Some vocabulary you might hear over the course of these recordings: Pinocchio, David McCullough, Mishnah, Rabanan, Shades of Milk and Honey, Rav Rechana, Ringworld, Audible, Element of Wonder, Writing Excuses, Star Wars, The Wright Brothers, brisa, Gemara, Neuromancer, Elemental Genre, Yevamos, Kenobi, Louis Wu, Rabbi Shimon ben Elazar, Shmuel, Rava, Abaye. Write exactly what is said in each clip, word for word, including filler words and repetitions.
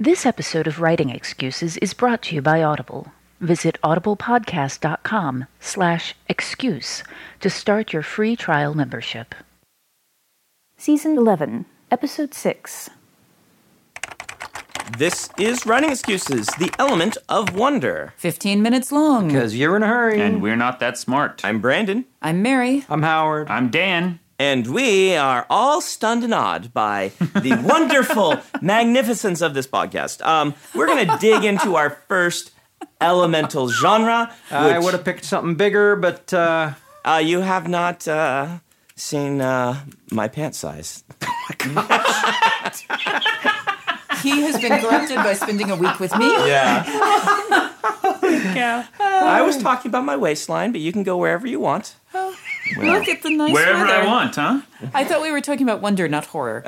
This episode of Writing Excuses is brought to you by Audible. Visit audiblepodcast.com slash excuse to start your free trial membership. Season eleven, Episode six. This is Writing Excuses, the Element of Wonder. Fifteen minutes long. Because you're in a hurry. And we're not that smart. I'm Brandon. I'm Mary. I'm Howard. I'm Dan. And we are all stunned and awed by the wonderful magnificence of this podcast. Um, we're going to dig into our first elemental genre. Which, uh, I would have picked something bigger, but... Uh... Uh, you have not uh, seen uh, my pant size. Oh, my gosh. He has been corrupted by spending a week with me. Yeah. Holy cow. I was talking about my waistline, but you can go wherever you want. Oh, well, look at the nice wherever weather. Wherever I want, huh? I thought we were talking about wonder, not horror.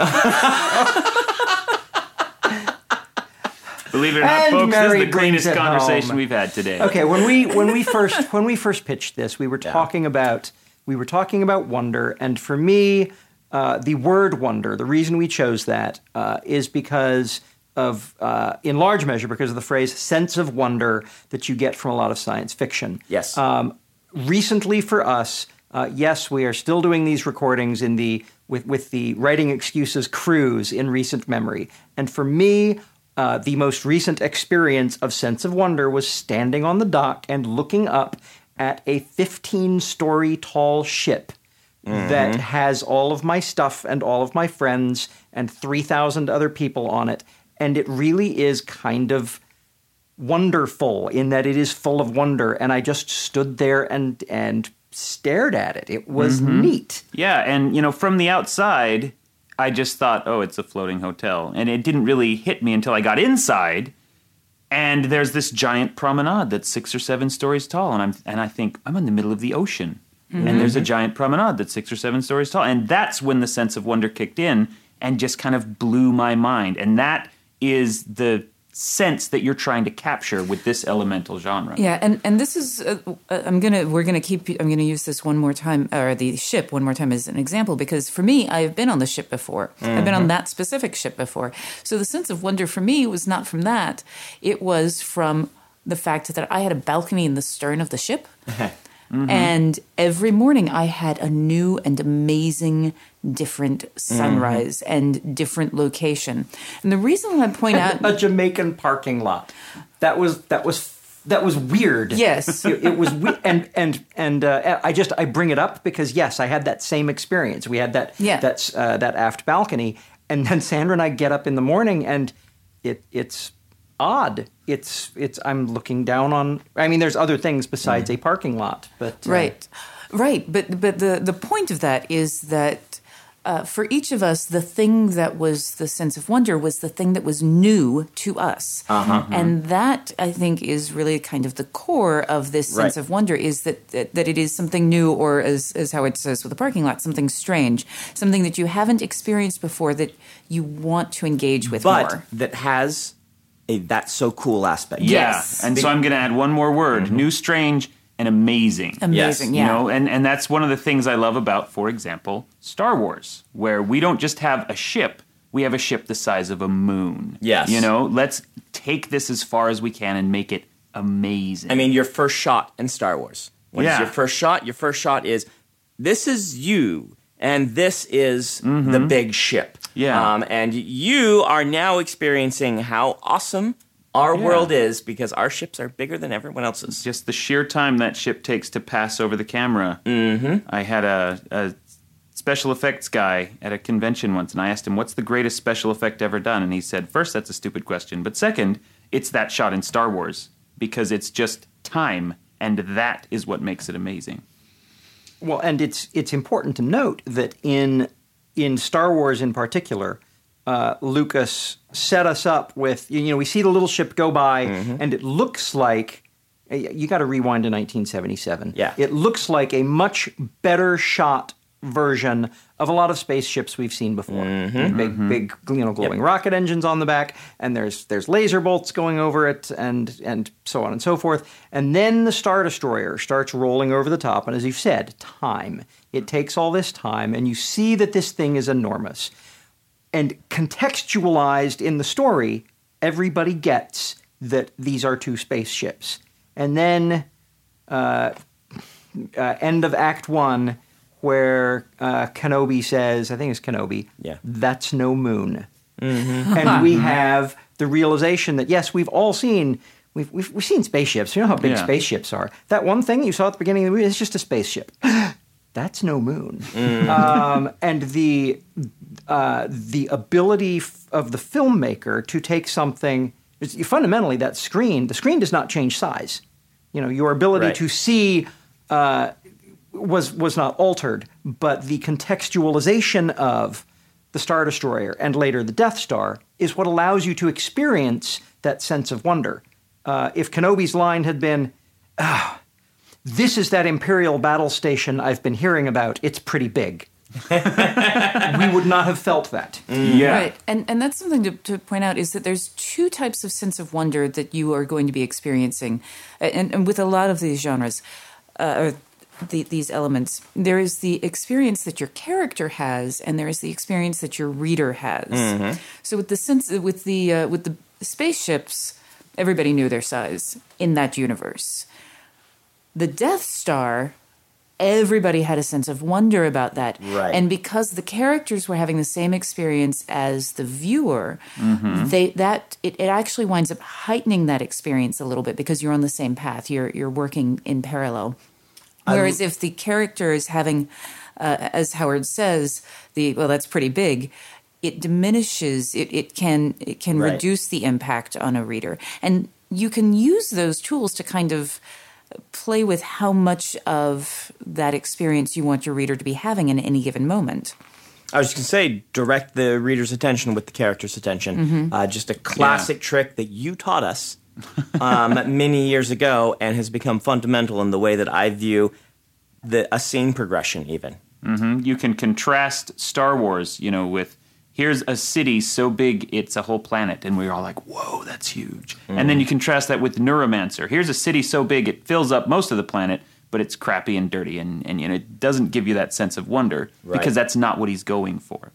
Believe it or not, and folks, Mary, this is the cleanest conversation home. We've had today. Okay, when we when we first when we first pitched this, we were talking yeah. about we were talking about wonder, and for me. Uh, the word wonder, the reason we chose that uh, is because of, uh, in large measure, because of the phrase sense of wonder that you get from a lot of science fiction. Yes. Um, recently for us, uh, yes, we are still doing these recordings in the with, with the Writing Excuses cruise in recent memory. And for me, uh, the most recent experience of sense of wonder was standing on the dock and looking up at a fifteen-story tall ship. Mm-hmm. That has all of my stuff and all of my friends and three thousand other people on it. And it really is kind of wonderful in that it is full of wonder. And I just stood there and and stared at it. It was mm-hmm. neat. Yeah, and, you know, from the outside, I just thought, oh, it's a floating hotel. And it didn't really hit me until I got inside. And there's this giant promenade that's six or seven stories tall. And I'm and I think, I'm in the middle of the ocean. Mm-hmm. And there's a giant promenade that's six or seven stories tall. And that's when the sense of wonder kicked in and just kind of blew my mind. And that is the sense that you're trying to capture with this elemental genre. Yeah, and, and this is uh, I'm going to we're going to keep I'm going to use this one more time, or the ship one more time as an example, because for me, I've been on the ship before. Mm-hmm. I've been on that specific ship before. So the sense of wonder for me was not from that. It was from the fact that I had a balcony in the stern of the ship. Mm-hmm. And every morning I had a new and amazing different sunrise mm-hmm. and different location. And the reason I point out... a Jamaican parking lot. That was that was that was weird. Yes. it, it was we- and and and uh, I just I bring it up because yes, I had that same experience. We had that yeah. that uh, that aft balcony, and then Sandra and I get up in the morning and it it's odd. It's it's. I'm looking down on. I mean, there's other things besides a parking lot, but uh, right, right. But but the the point of that is that uh, for each of us, the thing that was the sense of wonder was the thing that was new to us, uh-huh. and that I think is really kind of the core of this sense right. of wonder is that, that that it is something new, or as as Howard says with the parking lot, something strange, something that you haven't experienced before that you want to engage with, but more. That has. A, that's so cool aspect. Yeah. Yes. And so I'm going to add one more word, mm-hmm. new, strange, and amazing. Amazing, yes. Yeah. You know, and, and that's one of the things I love about, for example, Star Wars, where we don't just have a ship, we have a ship the size of a moon. Yes. You know, let's take this as far as we can and make it amazing. I mean, your first shot in Star Wars. What yeah. is your first shot? Your first shot is, this is you, and this is mm-hmm. the big ship. Yeah, um, and you are now experiencing how awesome our yeah. world is because our ships are bigger than everyone else's. Just the sheer time that ship takes to pass over the camera. Mm-hmm. I had a, a special effects guy at a convention once, and I asked him, what's the greatest special effect ever done? And he said, first, that's a stupid question, but second, it's that shot in Star Wars because it's just time, and that is what makes it amazing. Well, and it's it's important to note that in... In Star Wars in particular, uh, Lucas set us up with, you know, we see the little ship go by, mm-hmm. and it looks like, you got to rewind to nineteen seventy-seven. Yeah. It looks like a much better shot version of a lot of spaceships we've seen before. Mm-hmm. Big, mm-hmm. big, you know, glowing yep. rocket engines on the back, and there's there's laser bolts going over it, and and so on and so forth. And then the Star Destroyer starts rolling over the top, and as you've said, time. It takes all this time, and you see that this thing is enormous. And contextualized in the story, everybody gets that these are two spaceships. And then uh, uh, end of Act One, where uh, Kenobi says, I think it's Kenobi, yeah. that's no moon. Mm-hmm. And we have the realization that, yes, we've all seen, we've we've, we've seen spaceships. You know how big yeah. spaceships are. That one thing you saw at the beginning of the movie is just a spaceship. That's no moon. Mm. Um, and the, uh, the ability of the filmmaker to take something... It's, fundamentally, that screen, the screen does not change size. You know, your ability right. to see uh, was was not altered, but the contextualization of the Star Destroyer and later the Death Star is what allows you to experience that sense of wonder. Uh, if Kenobi's line had been, oh, this is that Imperial battle station I've been hearing about, it's pretty big. We would not have felt that. Yeah. Right. And and that's something to, to point out is that there's two types of sense of wonder that you are going to be experiencing. And, and with a lot of these genres, uh, or the, these elements, there is the experience that your character has, and there is the experience that your reader has. Mm-hmm. So with the sense, with the uh, with the spaceships, everybody knew their size in that universe. The Death Star... Everybody had a sense of wonder about that. Right. And because the characters were having the same experience as the viewer, mm-hmm. they that it, it actually winds up heightening that experience a little bit because you're on the same path. You're you're working in parallel. Whereas I'm... if the character is having, uh, as Howard says, the well, that's pretty big, it diminishes, it, it can, it can right. reduce the impact on a reader. And you can use those tools to kind of... play with how much of that experience you want your reader to be having in any given moment. I was just going to say, direct the reader's attention with the character's attention. Mm-hmm. Uh, just a classic yeah. trick that you taught us um, many years ago and has become fundamental in the way that I view the a scene progression even. Mm-hmm. You can contrast Star Wars, you know, with here's a city so big it's a whole planet. And we were all like, whoa, that's huge. Mm. And then you contrast that with Neuromancer. Here's a city so big it fills up most of the planet, but it's crappy and dirty. And, and you know, it doesn't give you that sense of wonder right. because that's not what he's going for.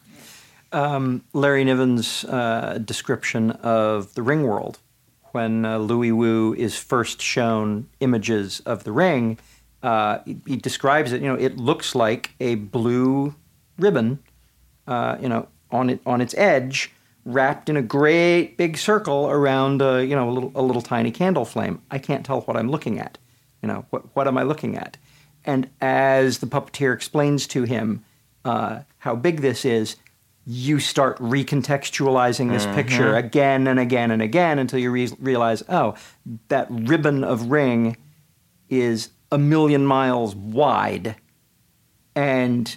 Um, Larry Niven's uh, description of the Ringworld, when uh, Louis Wu is first shown images of the ring, uh, he, he describes it, you know, it looks like a blue ribbon, uh, you know, on it on its edge, wrapped in a great big circle around a, you know, a little a little tiny candle flame. I can't tell what I'm looking at. You know, what what am I looking at? And as the puppeteer explains to him uh, how big this is, you start recontextualizing this mm-hmm. picture again and again and again until you re- realize, oh, that ribbon of ring is a million miles wide, and.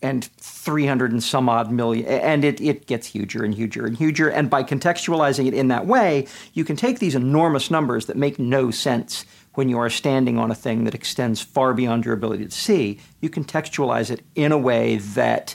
and three hundred and some odd million, and it, it gets huger and huger and huger, and by contextualizing it in that way, you can take these enormous numbers that make no sense when you are standing on a thing that extends far beyond your ability to see, you contextualize it in a way that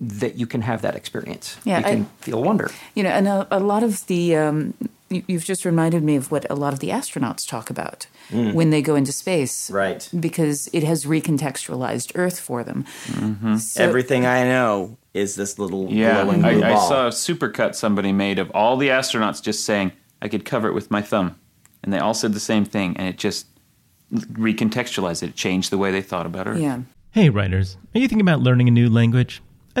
that you can have that experience. Yeah, you can I, feel wonder. You know, and a, a lot of the, um, you, you've just reminded me of what a lot of the astronauts talk about. Mm. When they go into space. Right. Because it has recontextualized Earth for them. Mm-hmm. So, everything I know is this little yeah, glowing blue I, ball. I saw a supercut somebody made of all the astronauts just saying, I could cover it with my thumb. And they all said the same thing, and it just recontextualized it. It changed the way they thought about Earth. Yeah. Hey, writers. Are you thinking about learning a new language? I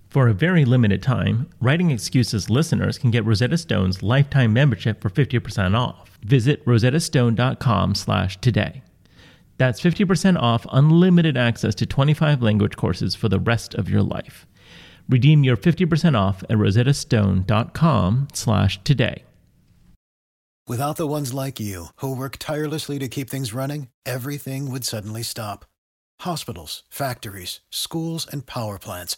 For a very limited time, Writing Excuses listeners can get Rosetta Stone's lifetime membership for fifty percent off. Visit rosettastone.com slash today. That's fifty percent off unlimited access to twenty-five language courses for the rest of your life. Redeem your fifty percent off at rosettastone.com slash today. Without the ones like you, who work tirelessly to keep things running, everything would suddenly stop. Hospitals, factories, schools, and power plants,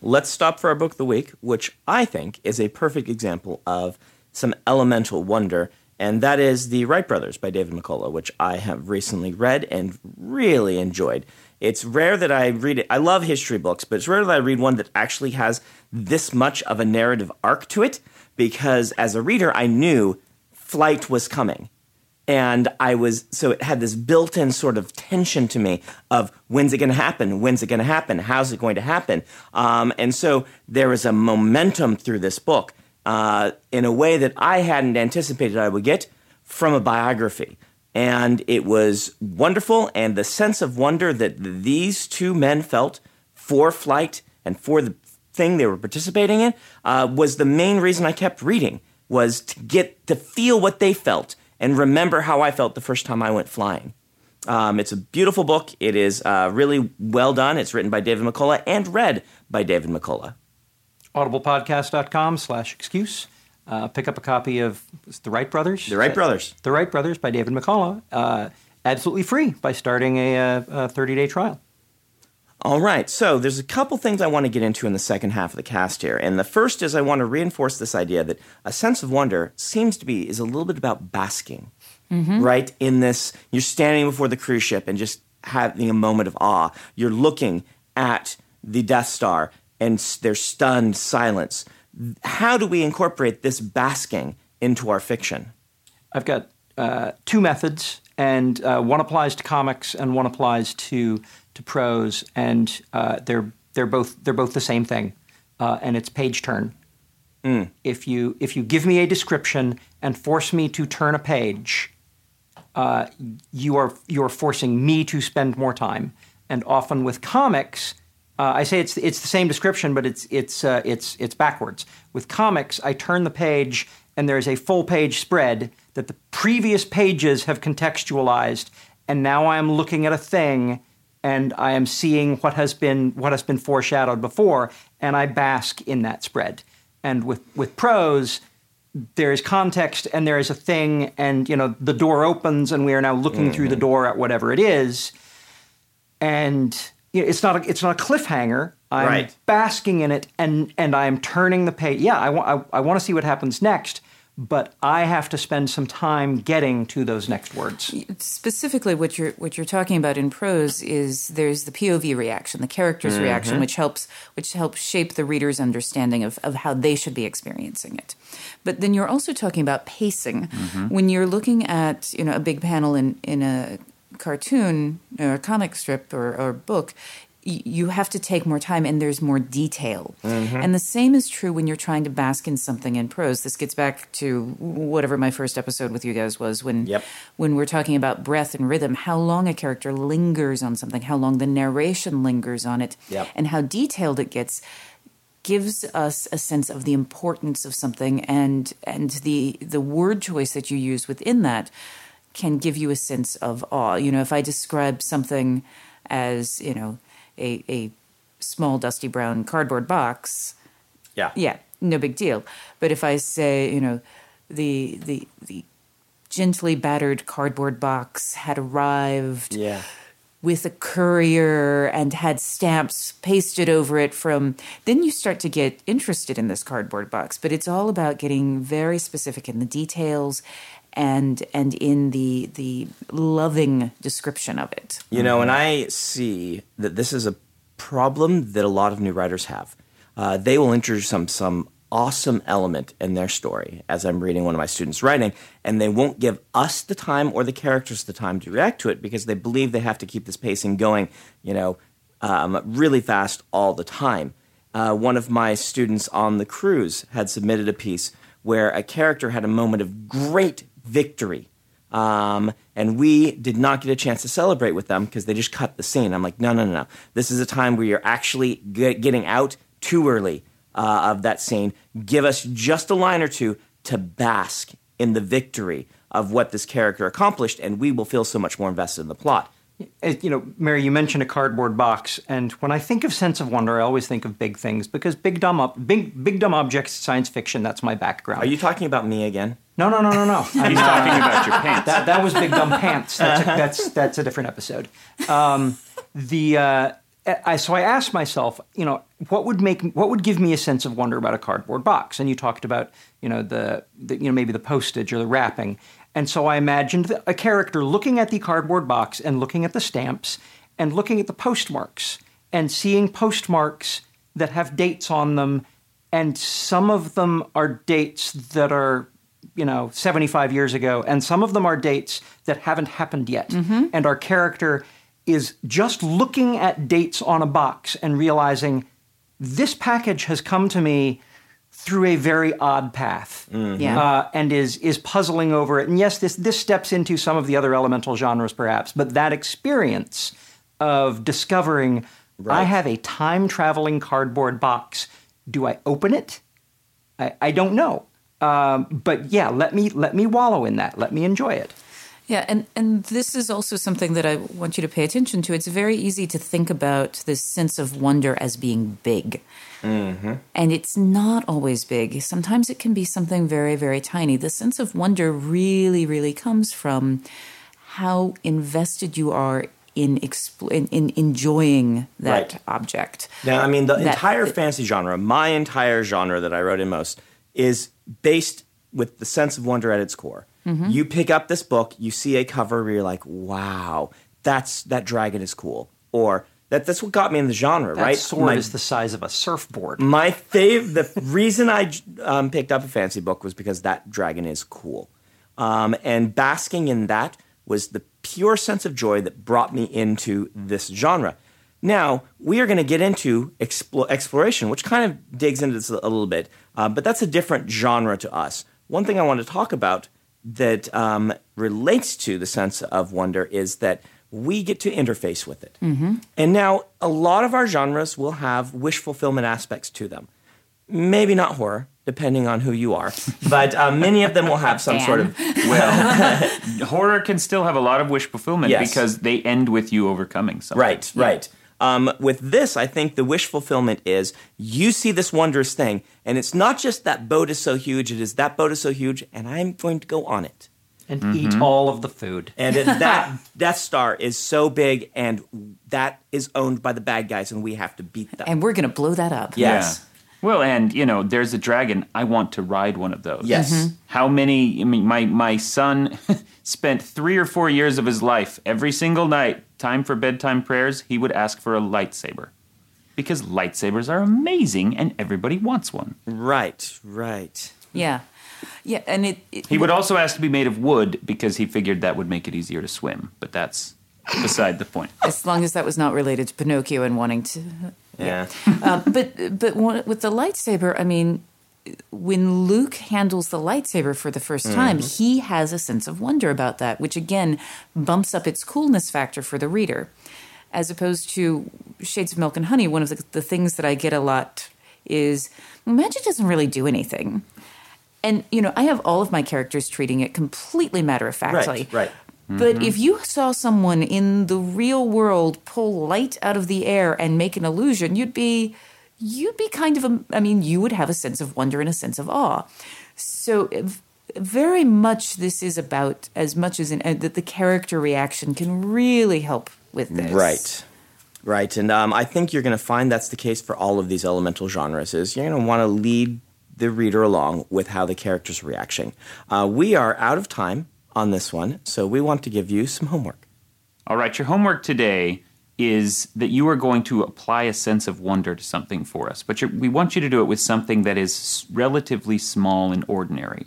Let's stop for our book of the week, which I think is a perfect example of some elemental wonder, and that is The Wright Brothers by David McCullough, which I have recently read and really enjoyed. It's rare that I read it. I love history books, but it's rare that I read one that actually has this much of a narrative arc to it, because as a reader, I knew flight was coming. And I was, so it had this built-in sort of tension to me of when's it going to happen? When's it going to happen? How's it going to happen? Um, and so there was a momentum through this book uh, in a way that I hadn't anticipated I would get from a biography. And it was wonderful. And the sense of wonder that these two men felt for flight and for the thing they were participating in uh, was the main reason I kept reading, was to get to feel what they felt. And remember how I felt the first time I went flying. Um, it's a beautiful book. It is uh, really well done. It's written by David McCullough and read by David McCullough. Audiblepodcast.com slash excuse. Uh, pick up a copy of The Wright Brothers. The Wright Brothers. The Wright Brothers by David McCullough. Uh, absolutely free by starting a, a thirty-day trial. All right. So there's a couple things I want to get into in the second half of the cast here. And the first is I want to reinforce this idea that a sense of wonder seems to be is a little bit about basking, mm-hmm. right? In this, you're standing before the cruise ship and just having a moment of awe. You're looking at the Death Star and there's stunned silence. How do we incorporate this basking into our fiction? I've got uh, two methods, and uh, one applies to comics and one applies to... to prose, and uh, they're they're both they're both the same thing, uh, and it's page turn. Mm. If you if you give me a description and force me to turn a page, uh, you are you are forcing me to spend more time. And often with comics, uh, I say it's it's the same description, but it's it's uh, it's it's backwards. With comics, I turn the page, and there is a full page spread that the previous pages have contextualized, and now I am looking at a thing. And I am seeing what has been what has been foreshadowed before, and I bask in that spread. And with, with prose, there is context and there is a thing, and you know the door opens, and we are now looking mm-hmm. through the door at whatever it is. And you know, it's not a, it's not a cliffhanger. I'm right. basking in it, and and I am turning the page. Yeah, I want I, I want to see what happens next. But I have to spend some time getting to those next words. Specifically, what you're what you're talking about in prose is there's the P O V reaction, the character's mm-hmm. reaction, which helps which helps shape the reader's understanding of, of how they should be experiencing it. But then you're also talking about pacing. Mm-hmm. When you're looking at, you know, a big panel in, in a cartoon or a comic strip or, or book, you have to take more time and there's more detail. Mm-hmm. And the same is true when you're trying to bask in something in prose. This gets back to whatever my first episode with you guys was when yep. when we're talking about breath and rhythm, how long a character lingers on something, how long the narration lingers on it, yep. and how detailed it gets gives us a sense of the importance of something, and and the the word choice that you use within that can give you a sense of awe. You know, if I describe something as, you know, A, a small dusty brown cardboard box. Yeah. Yeah, no big deal. But if I say, you know, the the the gently battered cardboard box had arrived yeah. with a courier and had stamps pasted over it from, then you start to get interested in this cardboard box. But it's all about getting very specific in the details and and in the the loving description of it. You know, and I see that this is a problem that a lot of new writers have. Uh, they will introduce some some awesome element in their story, as I'm reading one of my students' writing, and they won't give us the time or the characters the time to react to it because they believe they have to keep this pacing going, you know, um, really fast all the time. Uh, one of my students on the cruise had submitted a piece where a character had a moment of great victory, um, and we did not get a chance to celebrate with them because they just cut the scene. I'm like, no, no, no, no. This is a time where you're actually get, getting out too early uh, of that scene. Give us just a line or two to bask in the victory of what this character accomplished, and we will feel so much more invested in the plot. You know, Mary, you mentioned a cardboard box, and when I think of Sense of Wonder, I always think of big things, because big dumb up, big big dumb objects, science fiction, that's my background. Are you talking about me again? No, no, no, no, no. He's talking about your pants. That, that was big dumb pants. That's a, that's, that's a different episode. Um, the uh, I, so I asked myself, you know, what would make what would give me a sense of wonder about a cardboard box? And you talked about, you know, the, the you know maybe the postage or the wrapping. And so I imagined a character looking at the cardboard box and looking at the stamps and looking at the postmarks and seeing postmarks that have dates on them. And some of them are dates that are, you know, seventy-five years ago. And some of them are dates that haven't happened yet. Mm-hmm. And our character is just looking at dates on a box and realizing this package has come to me through a very odd path, mm-hmm. yeah. uh, and is is puzzling over it. And yes, this this steps into some of the other elemental genres, perhaps, but that experience of discovering, right. I have a time-traveling cardboard box. Do I open it? I, I don't know. Um, but yeah, let me let me wallow in that. Let me enjoy it. Yeah, and, and this is also something that I want you to pay attention to. It's very easy to think about this sense of wonder as being big. Mm-hmm. And it's not always big. Sometimes it can be something very, very tiny. The sense of wonder really, really comes from how invested you are in expl- in, in enjoying that right. object. Now, I mean, the that, entire it, fantasy genre, my entire genre that I wrote in most, is based with the sense of wonder at its core. Mm-hmm. You pick up this book, you see a cover where you're like, wow, that's that dragon is cool. Or that that's what got me in the genre, that right? That sword my, is the size of a surfboard. My fav- the reason I um, picked up a fantasy book was because that dragon is cool. Um, and basking in that was the pure sense of joy that brought me into this genre. Now, we are going to get into expl- exploration, which kind of digs into this a little bit, uh, but that's a different genre to us. One thing I want to talk about that um, relates to the sense of wonder is that we get to interface with it. Mm-hmm. And now a lot of our genres will have wish fulfillment aspects to them. Maybe not horror, depending on who you are, but uh, many of them will have some Damn. sort of... Well, horror can still have a lot of wish fulfillment yes. because they end with you overcoming something. Right, yeah. right. Um, with this, I think the wish fulfillment is you see this wondrous thing, and it's not just that boat is so huge, it is that boat is so huge, and I'm going to go on it. And mm-hmm. eat all of the food. And that Death Star is so big, and that is owned by the bad guys, and we have to beat them. And we're going to blow that up. Yes. Yeah. Well, and, you know, there's a dragon. I want to ride one of those. Yes. Mm-hmm. How many, I mean, my, my son spent three or four years of his life, every single night, time for bedtime prayers, he would ask for a lightsaber. Because lightsabers are amazing and everybody wants one. Right, right. Yeah. Yeah, and it... it he would also ask to be made of wood because he figured that would make it easier to swim, but that's... beside the point. As long as that was not related to Pinocchio and wanting to... Yeah. yeah. uh, but but with the lightsaber, I mean, when Luke handles the lightsaber for the first time, mm-hmm. he has a sense of wonder about that, which again bumps up its coolness factor for the reader. As opposed to Shades of Milk and Honey, one of the, the things that I get a lot is magic doesn't really do anything. And, you know, I have all of my characters treating it completely matter-of-factly. Right, right. But mm-hmm. if you saw someone in the real world pull light out of the air and make an illusion, you'd be you'd be kind of a, I mean, you would have a sense of wonder and a sense of awe. So very much this is about as much as an, uh, that the character reaction can really help with this. Right. Right. And um, I think you're going to find that's the case for all of these elemental genres is you're going to want to lead the reader along with how the character's reacting. Uh, we are out of time on this one, so we want to give you some homework. All right, your homework today is that you are going to apply a sense of wonder to something for us, but we want you to do it with something that is relatively small and ordinary.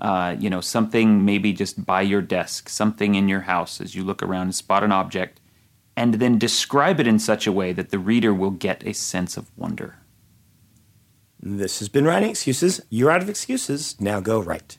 Uh, you know, something maybe just by your desk, something in your house as you look around and spot an object, and then describe it in such a way that the reader will get a sense of wonder. This has been Writing Excuses. You're out of excuses. Now go write.